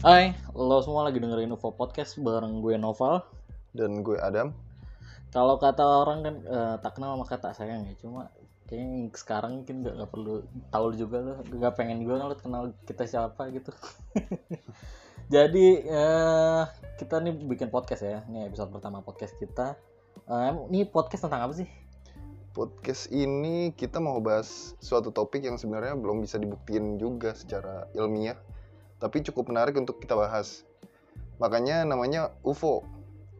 Hai, lo semua lagi dengerin UFO Podcast bareng gue Noval dan gue Adam. Kalau kata orang kan tak kenal maka tak sayang ya. Cuma kayaknya sekarang mungkin gak perlu tahu juga lo, gak pengen juga lo kenal kita siapa gitu. Jadi kita nih bikin podcast ya. Ini episode pertama podcast kita. Ini podcast tentang apa sih? Podcast ini kita mau bahas suatu topik yang sebenarnya belum bisa dibuktiin juga secara ilmiah, tapi cukup menarik untuk kita bahas. Makanya namanya UFO.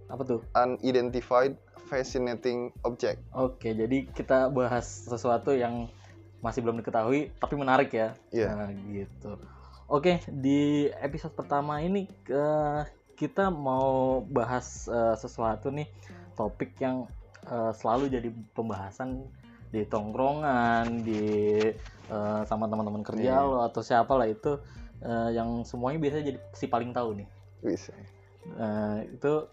Apa tuh? Unidentified Fascinating Object. Oke, jadi kita bahas sesuatu yang masih belum diketahui, tapi menarik ya. Iya. Nah, gitu. Oke, di episode pertama ini kita mau bahas sesuatu nih, topik yang selalu jadi pembahasan di tongkrongan, di sama teman-teman kerja lo atau siapa lah itu, yang semuanya biasanya jadi si paling tahu nih. Bisa. Itu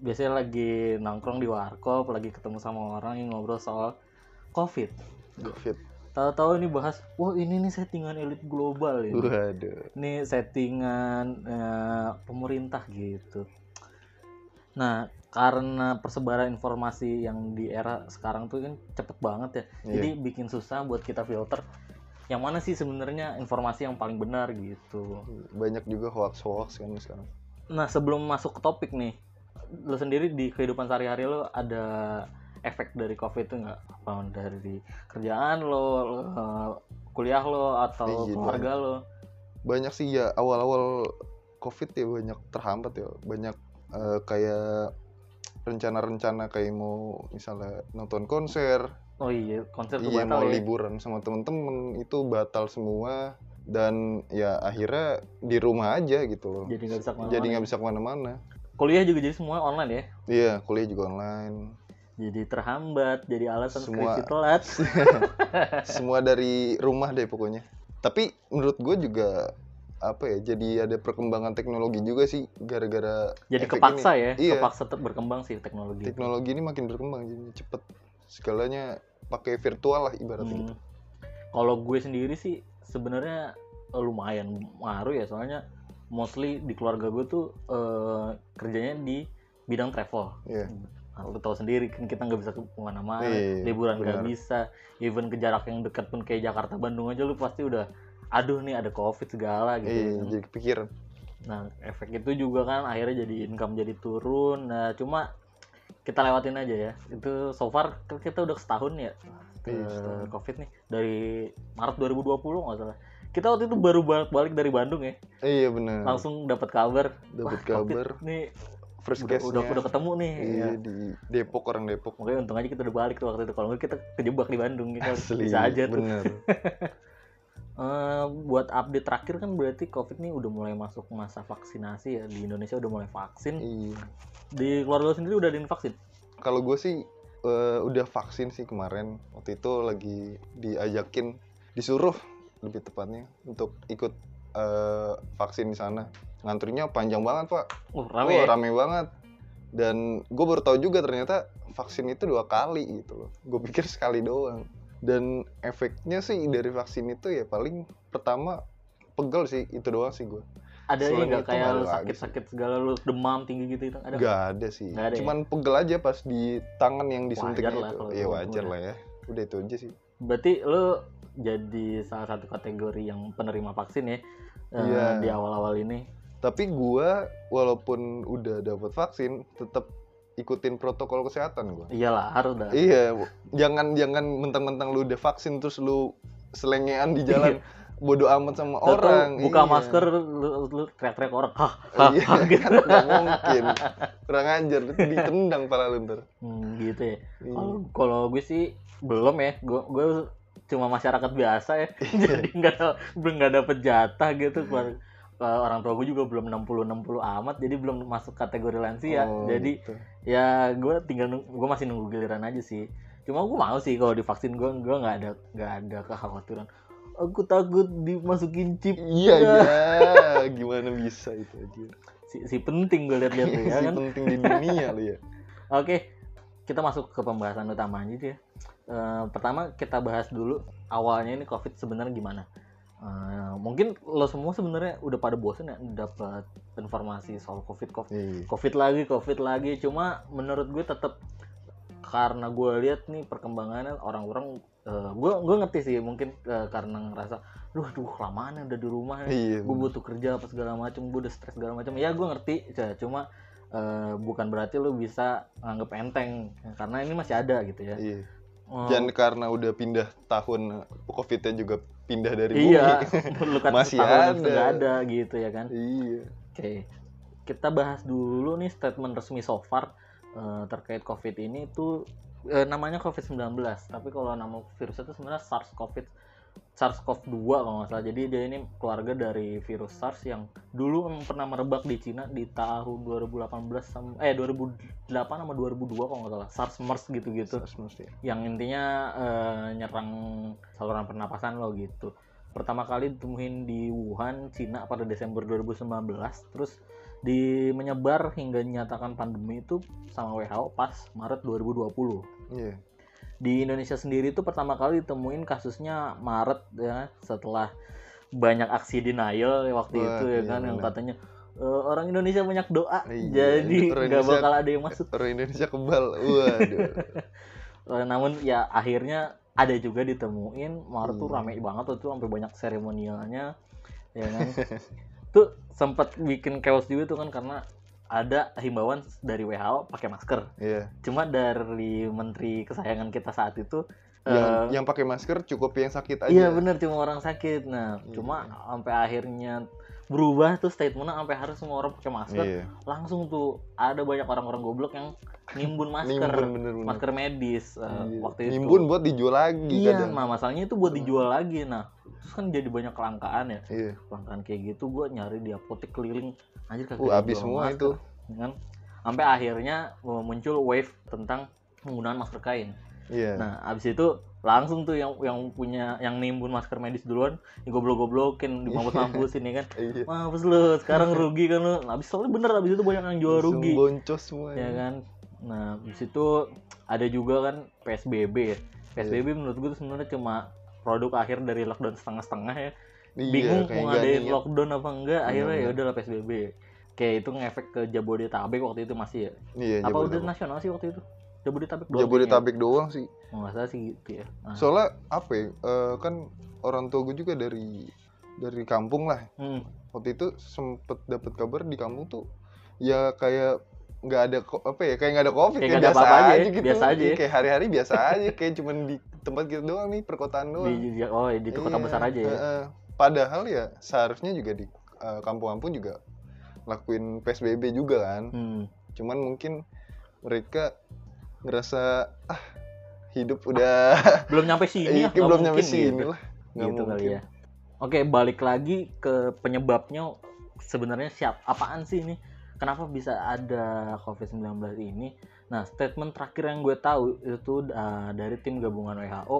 biasanya lagi nongkrong di warkop, lagi ketemu sama orang yang ngobrol soal COVID. Tahu-tahu ini bahas, wah ini nih settingan elit global ini. Waduh. Ini settingan pemerintah gitu. Nah, karena persebaran informasi yang di era sekarang tuh kan cepet banget ya, jadi bikin susah buat kita filter yang mana sih sebenarnya informasi yang paling benar gitu. Banyak juga hoax-hoax kan sekarang. Nah, sebelum masuk ke topik nih, lo sendiri di kehidupan sehari-hari lo ada efek dari COVID itu nggak? Apa dari kerjaan lo kuliah lo, atau keluarga lo? Banyak sih ya, awal-awal COVID ya banyak terhambat ya, banyak kayak rencana-rencana kayak mau misalnya nonton konser. Oh iya, konser tuh batal. Mau liburan sama temen-temen itu batal semua, dan ya akhirnya di rumah aja gitu loh. Jadi nggak bisa kemana-mana. Kuliah juga jadi semua online ya? Iya, kuliah juga online. Jadi terhambat, jadi alasan semua, skripsi telat. Semua dari rumah deh pokoknya. Tapi menurut gue juga apa ya, jadi ada perkembangan teknologi juga sih gara-gara jadi kepaksa ini. Ya, iya. Kepaksa berkembang sih teknologi. Teknologi ini makin berkembang, jadi cepet segalanya pakai virtual lah ibaratnya gitu. Kalau gue sendiri sih sebenarnya lumayan ngaruh ya, soalnya mostly di keluarga gue tuh kerjanya di bidang travel. Yeah. Nah, lu tahu sendiri kan kita nggak bisa kemana-mana, liburan nggak bisa, even ke jarak yang dekat pun kayak Jakarta Bandung aja lu pasti udah aduh nih ada COVID segala gitu. Iya, jadi kepikiran. Nah, efek itu juga kan akhirnya jadi income jadi turun. Nah, cuma kita lewatin aja ya. Itu so far kita udah setahun ya COVID nih, dari Maret 2020 nggak salah. Kita waktu itu baru balik dari Bandung ya. Iya benar. Langsung dapat kabar. COVID nih first case udah ketemu nih. Iya ya. Di Depok, orang Depok. Makanya untung aja kita udah balik tuh waktu itu. Kalau nggak kita kejebak di Bandung kita asli, bisa aja tuh. Bener. Buat update terakhir kan berarti COVID nih udah mulai masuk masa vaksinasi ya, di Indonesia udah mulai vaksin. Iya. Di keluarga sendiri udah ada yang vaksin? Kalau gue sih udah vaksin sih kemarin. Waktu itu lagi diajakin, disuruh lebih tepatnya untuk ikut vaksin di sana. Ngantrinya panjang banget Pak. Rame banget. Dan gue baru tahu juga ternyata vaksin itu 2 kali gitu loh. Gue pikir sekali doang. Dan efeknya sih dari vaksin itu ya paling pertama pegel sih, itu doang sih gue. Ada ya nggak kayak lu sakit-sakit segala, lu demam tinggi gitu? Ada nggak ada sih, gak ada, cuman ya? Pegel aja pas di tangan yang disuntik itu. Ya wajar lah ya, udah itu aja sih. Berarti lu jadi salah satu kategori yang penerima vaksin ya, di awal-awal ini. Tapi gue walaupun udah dapat vaksin tetap ikutin protokol kesehatan gua. Iyalah, harus dah. Iya, jangan mentang-mentang lu udah vaksin terus lu selengean di jalan, bodo amat sama tentu orang. Buka masker lu teriak-teriak orang. Hah, gitu. Enggak mungkin. Kurang ajar, ditendang pala lu ntar. Gitu ya. Kalau gue sih belum ya. Gue cuma masyarakat biasa ya. Jadi enggak dapat jatah gitu. Orang tua gue juga belum 60 amat, jadi belum masuk kategori lansia. Jadi gitu. Ya gue masih nunggu giliran aja sih. Cuma gue mau sih kalau divaksin, gue nggak ada kekhawatiran. Aku takut dimasukin chip. Iya ya, gimana bisa itu aja. Si penting gue lihat-lihat ya kan. Si penting di dunia lo ya. Oke, kita masuk ke pembahasan utamanya aja. Pertama kita bahas dulu awalnya ini COVID sebenarnya gimana. Mungkin lo semua sebenarnya udah pada bosen ya dapat informasi soal covid lagi. Cuma menurut gue tetap, karena gue lihat nih perkembangannya orang-orang, gue ngerti sih mungkin karena ngerasa duh lamaan udah di rumah, gue butuh kerja apa segala macam, gue udah stres segala macam. Ya gue ngerti, cuma bukan berarti lo bisa nganggep enteng karena ini masih ada gitu ya. Iya. Dan karena udah pindah tahun, COVID-nya juga pindah dari bumi. Iya, masih ada gitu ya kan. Iya. Oke, kita bahas dulu nih statement resmi so far terkait COVID ini tuh namanya COVID-19. Tapi kalau nama virusnya itu sebenarnya SARS-CoV-2 kalau nggak salah. Jadi dia ini keluarga dari virus SARS yang dulu pernah merebak di Cina di tahun 2008 sama 2002 kalau nggak salah. SARS MERS gitu-gitu. SARS MERS, ya. Yang intinya nyerang saluran pernapasan lo gitu. Pertama kali ditemuin di Wuhan, Cina pada Desember 2019. Terus menyebar hingga dinyatakan pandemi itu sama WHO pas Maret 2020. Iya. Yeah. Di Indonesia sendiri itu pertama kali ditemuin kasusnya Maret ya, setelah banyak aksi denial waktu itu ya kan, yang katanya orang Indonesia banyak doa, jadi nggak bakal ada yang masuk. Orang Indonesia kebal, waduh. Namun ya akhirnya ada juga ditemuin Maret tuh ramai banget tuh, sampai banyak seremonialnya, ya kan. Tuh sempat bikin chaos juga tuh kan karena ada himbauan dari WHO pakai masker. Yeah. Cuma dari menteri kesayangan kita saat itu yang pakai masker cukup yang sakit aja. Iya benar, cuma orang sakit. Nah, cuma sampai akhirnya berubah tuh statementnya sampai harus semua orang pakai masker. Yeah. Langsung tuh ada banyak orang-orang goblok yang nimbun masker. Masker medis waktu itu. Nimbun buat dijual lagi. Iya, nah masalahnya itu buat dijual lagi. Nah, terus kan jadi banyak kelangkaan ya. Yeah. Kelangkaan kayak gitu, gue nyari di apotek keliling. Anjir kagak habis semua masker. Itu kan sampai akhirnya muncul wave tentang penggunaan masker kain. Yeah. Nah, abis itu langsung tuh yang nimbun masker medis duluan, yang goblok-goblokin di mampus-mampusin ya kan. Yeah. Mampus lu, sekarang rugi kan lu. Nah, abis soalnya bener abis itu banyak yang jual rugi. Boncos semua. Ya kan. Nah, abis itu ada juga kan PSBB. PSBB menurut gue sebenarnya cuma produk akhir dari lockdown setengah-setengah ya. Bingung mau ngadain lockdown apa enggak, akhirnya ya udahlah PSBB. Kayak itu ngefek ke Jabodetabek waktu itu masih ya. Iya, apa udah nasional sih waktu itu? Jabodetabek doang sih. Enggak salah sih gitu ya. Nah. Soalnya apa ya? Kan orang tua gue juga dari kampung lah. Waktu itu sempet dapet kabar di kampung tuh ya kayak nggak ada kayak nggak ada COVID, kayak biasa aja gitu, biasa aja ya, kayak hari-hari biasa aja, kayak cuman di tempat kita doang nih, perkotaan doang di kota besar aja ya. Padahal ya seharusnya juga di kampung-kampung juga lakuin PSBB juga kan. Cuman mungkin mereka ngerasa hidup udah belum nyampe sini lah, belum nyampe sini lah gitu kali ya. Oke, balik lagi ke penyebabnya sebenarnya apaan sih ini? Kenapa bisa ada COVID-19 ini? Nah, statement terakhir yang gue tahu itu dari tim gabungan WHO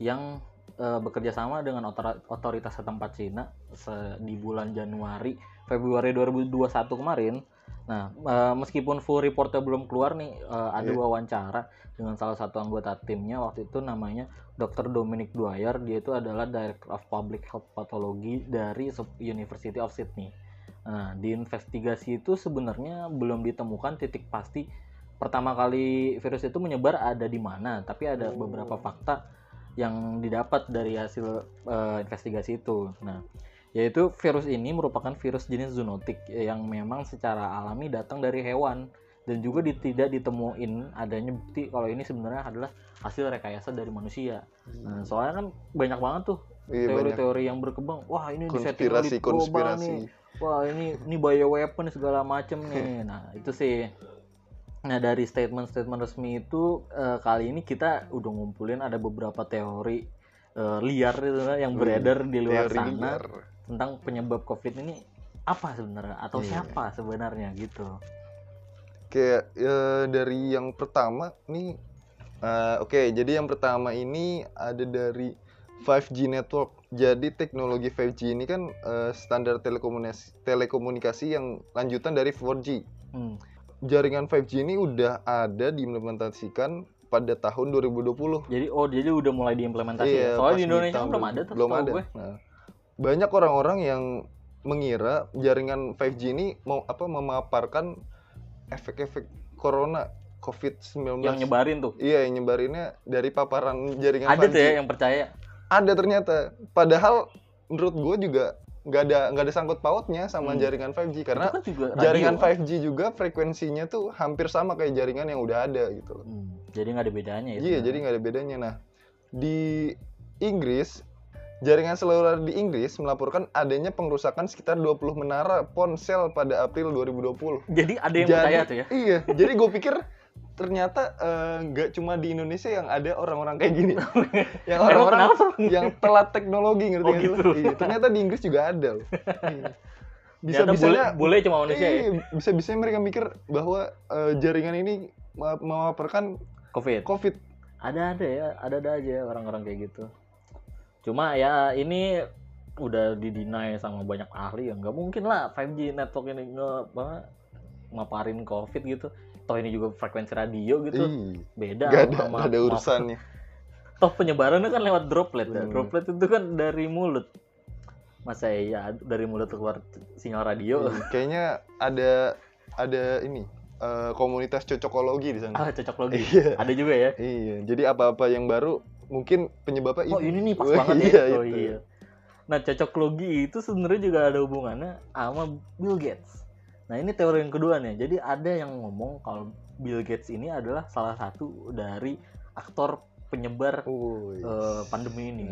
yang bekerja sama dengan otoritas setempat Cina di bulan Februari 2021 kemarin. Nah, meskipun full reportnya belum keluar nih, ada wawancara dengan salah satu anggota timnya waktu itu, namanya Dr. Dominic Dwyer. Dia itu adalah Director of Public Health Pathology dari University of Sydney. Nah, di investigasi itu sebenarnya belum ditemukan titik pasti pertama kali virus itu menyebar ada di mana, tapi ada beberapa fakta yang didapat dari hasil investigasi itu. Nah, yaitu virus ini merupakan virus jenis zoonotik yang memang secara alami datang dari hewan, dan juga tidak ditemuin adanya bukti kalau ini sebenarnya adalah hasil rekayasa dari manusia. Nah, soalnya kan banyak banget tuh teori-teori yang berkembang. Wah, ini konspirasi. Wah, ini bioweapon segala macem nih. Nah, itu sih. Nah, dari statement-statement resmi itu kali ini kita udah ngumpulin ada beberapa teori liar yang beredar di luar sana tentang penyebab COVID ini apa sebenarnya atau siapa sebenarnya gitu. Kayak dari yang pertama nih. Jadi yang pertama ini ada dari 5G network. Jadi teknologi 5G ini kan standar telekomunikasi yang lanjutan dari 4G. Jaringan 5G ini udah ada diimplementasikan pada tahun 2020. Jadi udah mulai diimplementasikan. Soalnya di Indonesia belum ada. Nah, banyak orang-orang yang mengira jaringan 5G ini memaparkan efek-efek corona COVID-19 yang nyebarin tuh. Iya, yang nyebarinnya dari paparan jaringan 5G. Ada tuh ya yang percaya. Ada ternyata. Padahal menurut gue juga nggak ada sangkut pautnya sama jaringan 5G, karena kan jaringan radio, 5G juga frekuensinya tuh hampir sama kayak jaringan yang udah ada gitu. Jadi nggak ada bedanya. Iya, jadi nggak ada bedanya. Nah, di Inggris, jaringan seluler di Inggris melaporkan adanya pengerusakan sekitar 20 menara ponsel pada April 2020. Jadi ada yang percaya tuh ya? Iya, jadi gue pikir ternyata nggak cuma di Indonesia yang ada orang-orang kayak gini. Yang orang-orang yang telat teknologi, ngerti nggak? Oh, gitu. Iya, ternyata di Inggris juga ada loh. Iya. Bisa-bisanya boleh cuma Indonesia. Iya, ya? Bisa-bisanya mereka mikir bahwa jaringan ini memaparkan COVID. Ada ya, ada aja orang-orang kayak gitu. Cuma ya ini udah didinai sama banyak ahli, ya nggak mungkin lah 5G network ini ngaparin COVID gitu. Toh ini juga frekuensi radio gitu. Beda sama ada urusannya. Toh penyebarannya kan lewat droplet ya. Droplet itu kan dari mulut. Masa ya dari mulut keluar sinyal radio. Kayaknya ada ini komunitas cocokologi di sana. Ah, cocokologi. Ada juga ya. Iya, jadi apa-apa yang baru mungkin penyebabnya itu. Oh, ini nih pas banget ya. Iya, oh, itu. Iya. Nah, cocokologi itu sebenarnya juga ada hubungannya sama Bill Gates. Nah, ini teori yang kedua nih. Jadi ada yang ngomong kalau Bill Gates ini adalah salah satu dari aktor penyebar pandemi ini.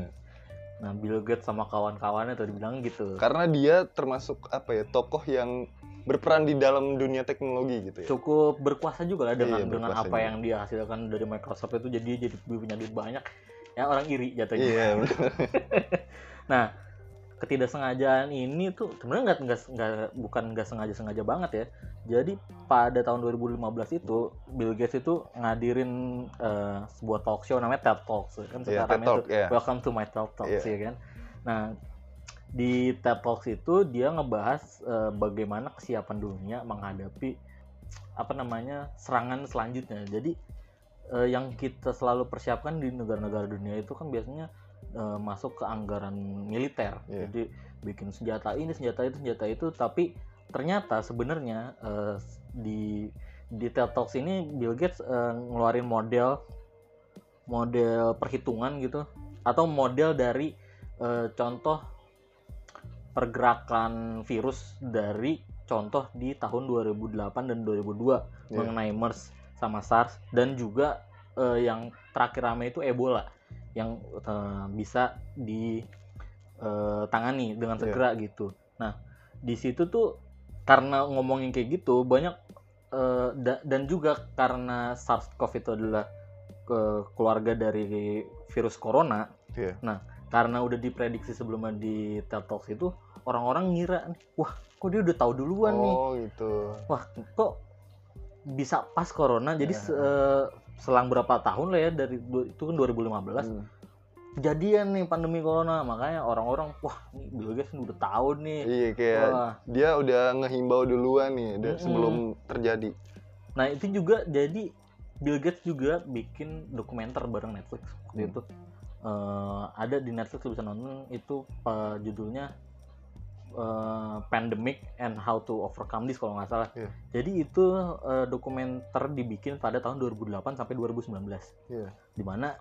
Nah, Bill Gates sama kawan-kawannya tadi bilang gitu. Karena dia termasuk tokoh yang berperan di dalam dunia teknologi gitu ya. Cukup berkuasa juga lah dengan apa juga yang dia hasilkan dari Microsoft itu, jadi punya duit banyak. Ya orang iri jatuhnya. Iya. Benar. Nah, ketidaksengajaan ini tuh sebenarnya bukan sengaja banget ya. Jadi pada tahun 2015 itu Bill Gates itu ngadirin sebuah talk show namanya TED Talk kan, sekarang itu Welcome to my TED Talk ya kan. Nah, di TED Talks itu dia ngebahas bagaimana kesiapan dunia menghadapi serangan selanjutnya. Jadi yang kita selalu persiapkan di negara-negara dunia itu kan biasanya masuk ke anggaran militer. Jadi bikin senjata ini, senjata itu, tapi ternyata sebenarnya di TED Talks ini Bill Gates ngeluarin model perhitungan gitu, atau model dari contoh pergerakan virus dari contoh di tahun 2008 dan 2002 mengenai MERS sama SARS, dan juga yang terakhir ramai itu Ebola yang bisa ditangani dengan segera gitu. Nah, di situ tuh karena ngomongin kayak gitu banyak dan juga karena SARS-CoV itu adalah keluarga dari virus corona. Nah, karena udah diprediksi sebelumnya di TED Talks itu, orang-orang ngira, wah kok dia udah tahu duluan nih. Oh gitu. Wah kok bisa pas corona. Jadi selang berapa tahun lah ya, dari itu kan 2015. Kejadian nih pandemi corona, makanya orang-orang wah nih Bill Gates udah tahu nih. Iya, kayak dia udah ngehimbau duluan nih sebelum terjadi. Nah, itu juga jadi Bill Gates juga bikin dokumenter bareng Netflix gitu. Ada di Netflix bisa nonton itu, judulnya Pandemic and How to Overcome This kalau nggak salah. Jadi itu dokumenter dibikin pada tahun 2008 sampai 2019. Dimana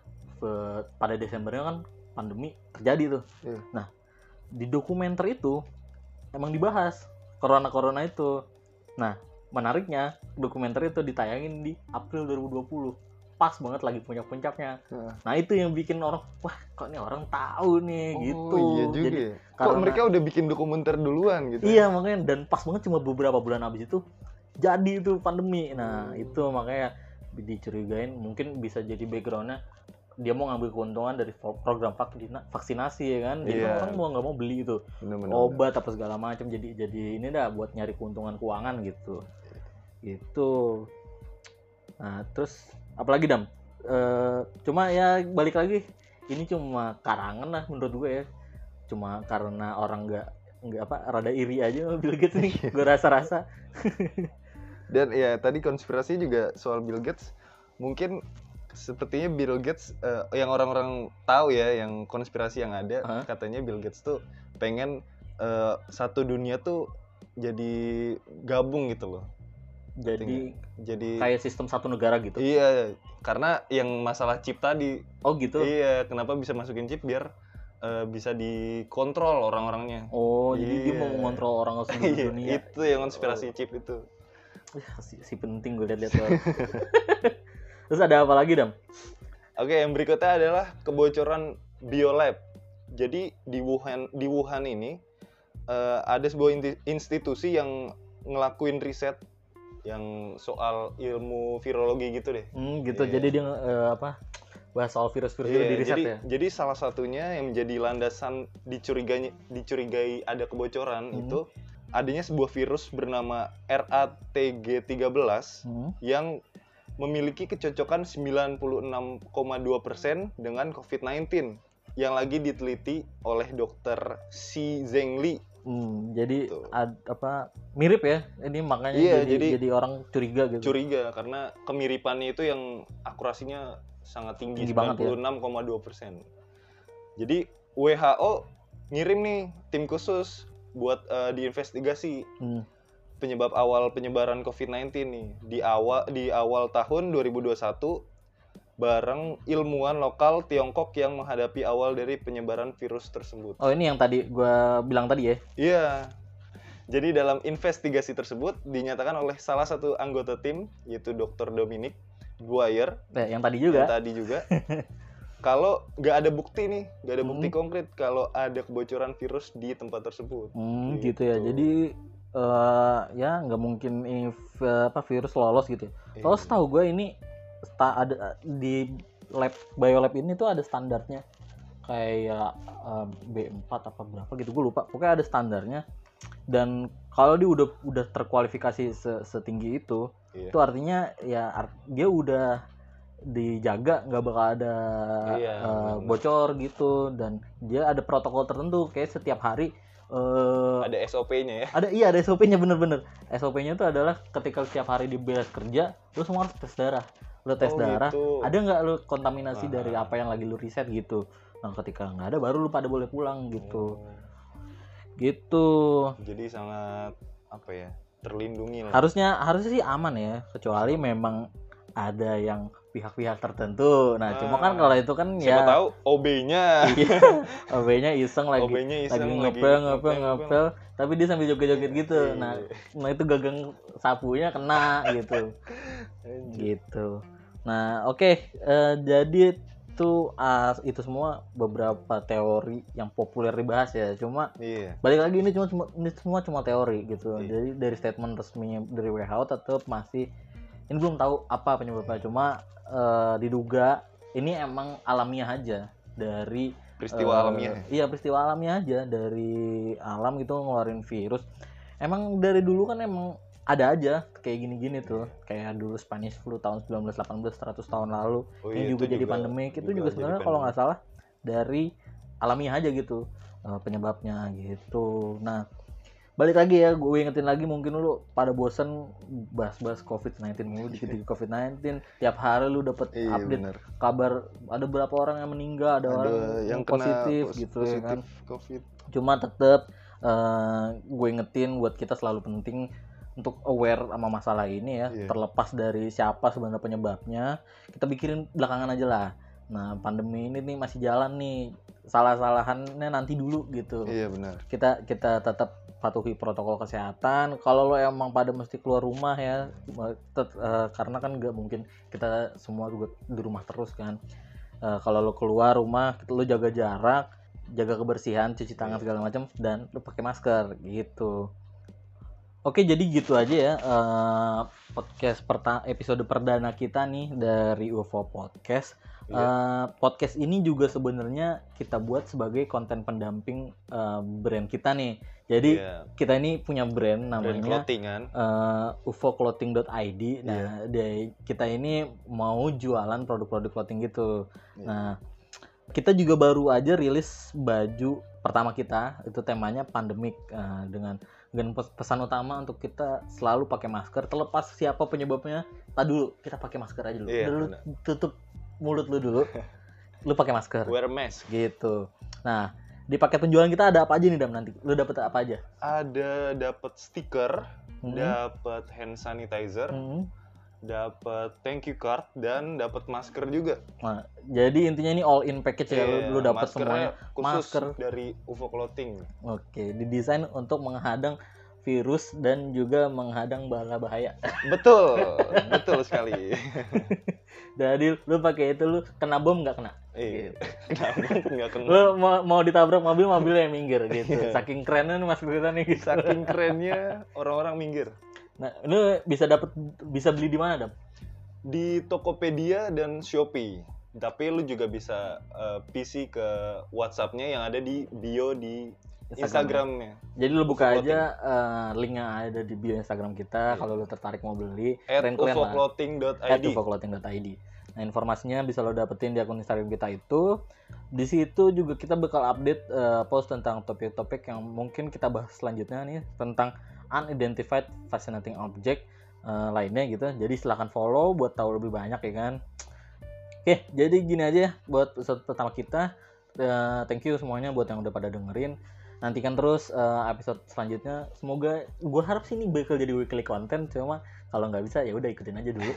pada Desembernya kan pandemi terjadi tuh. Nah, di dokumenter itu emang dibahas corona itu. Nah, menariknya dokumenter itu ditayangin di April 2020. Pas banget lagi puncak-puncaknya. Nah, itu yang bikin orang, wah kok nih orang tahu nih gitu. Iya juga. Jadi, kok mereka udah bikin dokumenter duluan gitu. Iya, makanya dan pas banget cuma beberapa bulan abis itu jadi itu pandemi. Nah, itu makanya dicurigain mungkin bisa jadi backgroundnya dia mau ngambil keuntungan dari program vaksinasi ya kan. Jadi orang nggak mau beli itu obat apa segala macam. Jadi ini dah buat nyari keuntungan keuangan gitu. Gitu. Nah, terus apalagi Dam, cuma ya balik lagi, ini cuma karangan lah menurut gue ya, cuma karena orang nggak rada iri aja Bill Gates nih, gue rasa-rasa. Dan ya tadi konspirasi juga soal Bill Gates, mungkin sepertinya Bill Gates yang orang-orang tahu ya, yang konspirasi yang ada, katanya Bill Gates tuh pengen satu dunia tuh jadi gabung gitu loh. Jadi kayak sistem satu negara gitu. Iya, karena yang masalah chip tadi. Oh gitu. Iya, kenapa bisa masukin chip biar bisa dikontrol orang-orangnya. Oh, yeah. Jadi dia mau mengontrol orang seluruh dunia. Itu yang konspirasi chip itu. Si penting gue lihat-lihat. Terus ada apa lagi, Dam? Oke, yang berikutnya adalah kebocoran biolab. Jadi di Wuhan ini ada sebuah institusi yang ngelakuin riset yang soal ilmu virologi gitu deh. Gitu. Yeah. Jadi dia bahas soal virus-virus itu diriset ya. Jadi salah satunya yang menjadi landasan dicurigai ada kebocoran itu adanya sebuah virus bernama RATG13 yang memiliki kecocokan 96,2% dengan COVID-19 yang lagi diteliti oleh Dr. Xi Zhengli. Jadi mirip ya ini, makanya jadi orang curiga gitu. Curiga karena kemiripannya itu yang akurasinya sangat tinggi 96,2%. Jadi WHO ngirim nih tim khusus buat diinvestigasi penyebab awal penyebaran COVID-19 nih di awal tahun 2021 bareng ilmuwan lokal Tiongkok yang menghadapi awal dari penyebaran virus tersebut. Oh, ini yang tadi gue bilang tadi ya? Iya. Jadi dalam investigasi tersebut dinyatakan oleh salah satu anggota tim, yaitu Dr. Dominic Dwyer. Yang tadi juga. Kalau nggak ada bukti nih, nggak ada bukti konkret kalau ada kebocoran virus di tempat tersebut. Gitu ya. Jadi ya nggak mungkin virus lolos gitu. Kalau setahu gue ini ada di lab biolab ini tuh ada standarnya kayak B4 apa berapa gitu, gue lupa, pokoknya ada standarnya. Dan kalau dia udah terkualifikasi setinggi itu, itu artinya ya dia udah dijaga nggak bakal ada bocor gitu. Dan dia ada protokol tertentu kayak setiap hari ada SOP-nya ya. Ada SOP-nya, bener-bener. SOP-nya itu adalah ketika setiap hari di beres kerja, lu semua harus tes darah. Lu tes darah, gitu. Ada nggak lu kontaminasi dari apa yang lagi lu riset gitu. Nah, ketika nggak ada, baru lu pada boleh pulang gitu. Gitu. Jadi sangat terlindungi lah. Harusnya sih aman ya, kecuali memang ada yang pihak-pihak tertentu. Nah, cuma kan kalau itu kan ya siapa tahu OB-nya. OB-nya iseng lagi ngepel, tapi dia sambil joget-joget gitu. Nah, itu gagang sapunya kena gitu. Gitu. Nah, oke. Jadi itu semua beberapa teori yang populer dibahas ya. Cuma balik lagi ini semua teori gitu. Jadi dari statement resminya dari WHO tetap masih ini belum tahu apa penyebabnya, cuma diduga ini emang alamiah aja dari peristiwa alamiah. Iya, peristiwa alamiah aja dari alam gitu ngeluarin virus. Emang dari dulu kan emang ada aja kayak gini-gini tuh. Kayak dulu Spanish Flu tahun 1918, 100 tahun lalu. Oh, iya, yang juga jadi pandemi. Itu juga sebenarnya kalau nggak salah dari alamiah aja gitu penyebabnya gitu. Nah, balik lagi ya, gue ingetin lagi, mungkin lu pada bosen bahas-bahas COVID-19 mulu, dikit-dikit COVID-19, tiap hari lu dapet update kabar ada berapa orang yang meninggal, ada orang yang positif gitu ya kan. COVID. Cuma tetap gue ingetin buat kita selalu penting untuk aware sama masalah ini ya, terlepas dari siapa sebenarnya penyebabnya, kita pikirin belakangan aja lah. Nah, pandemi ini nih masih jalan nih, salah-salahannya nanti dulu gitu. Iya, benar. Kita tetap patuhi protokol kesehatan. Kalau lo emang pada mesti keluar rumah ya, karena kan nggak mungkin kita semua juga di rumah terus kan. Kalau lo keluar rumah, lo jaga jarak, jaga kebersihan, cuci tangan segala macam, dan lo pakai masker gitu. Oke, jadi gitu aja ya podcast episode perdana kita nih dari UFO Podcast. Podcast ini juga sebenarnya kita buat sebagai konten pendamping brand kita nih. Jadi kita ini punya brand namanya clothing, kan? ufoclothing.id. Nah, kita ini mau jualan produk-produk clothing gitu. Nah, kita juga baru aja rilis baju pertama kita, itu temanya pandemic, dengan pesan utama untuk kita selalu pakai masker terlepas siapa penyebabnya. Kita pakai masker aja dulu. Tutup mulut lu dulu, lu pakai masker. Wear mask. Gitu. Nah, di paket penjualan kita ada apa aja nih, Dam, nanti? Lu dapet apa aja? Ada, dapet stiker, dapet hand sanitizer, dapet thank you card, dan dapet masker juga. Nah, jadi intinya ini all in package ya, lu dapet semuanya. Masker dari UFO Clothing. Oke, didesain untuk menghadang virus dan juga menghadang bala bahaya. Betul, betul sekali. Jadi lu pakai itu, lu kena bom nggak kena? Iya. Kena bom nggak kena. Lu mau ditabrak mobil, mobilnya yang minggir gitu. Saking kerennya masker kita nih. Gitu. Saking kerennya orang-orang minggir. Nah, lu bisa beli di mana, Dam? Di Tokopedia dan Shopee. Tapi lu juga bisa PC ke WhatsApp-nya yang ada di bio di Instagram-nya. Jadi lu buka aja link-nya ada di bio Instagram kita. Kalau lu tertarik mau beli, @ufoclothing.id. Nah, informasinya bisa lo dapetin di akun Instagram kita itu. Di situ juga kita bakal update post tentang topik-topik yang mungkin kita bahas selanjutnya nih, tentang Unidentified Fascinating Object lainnya gitu. Jadi silahkan follow buat tahu lebih banyak, ya kan. Oke, jadi gini aja buat episode pertama kita. Thank you semuanya buat yang udah pada dengerin. Nantikan terus episode selanjutnya. Semoga, gue harap sih ini bakal jadi weekly content. Cuma kalau nggak bisa ya udah ikutin aja dulu.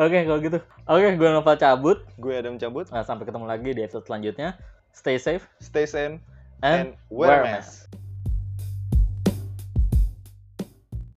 Oke, kalau gitu. Oke, gue Noval cabut. Gue Adam cabut. Nah, sampai ketemu lagi di episode selanjutnya. Stay safe, stay sane, and wear mask.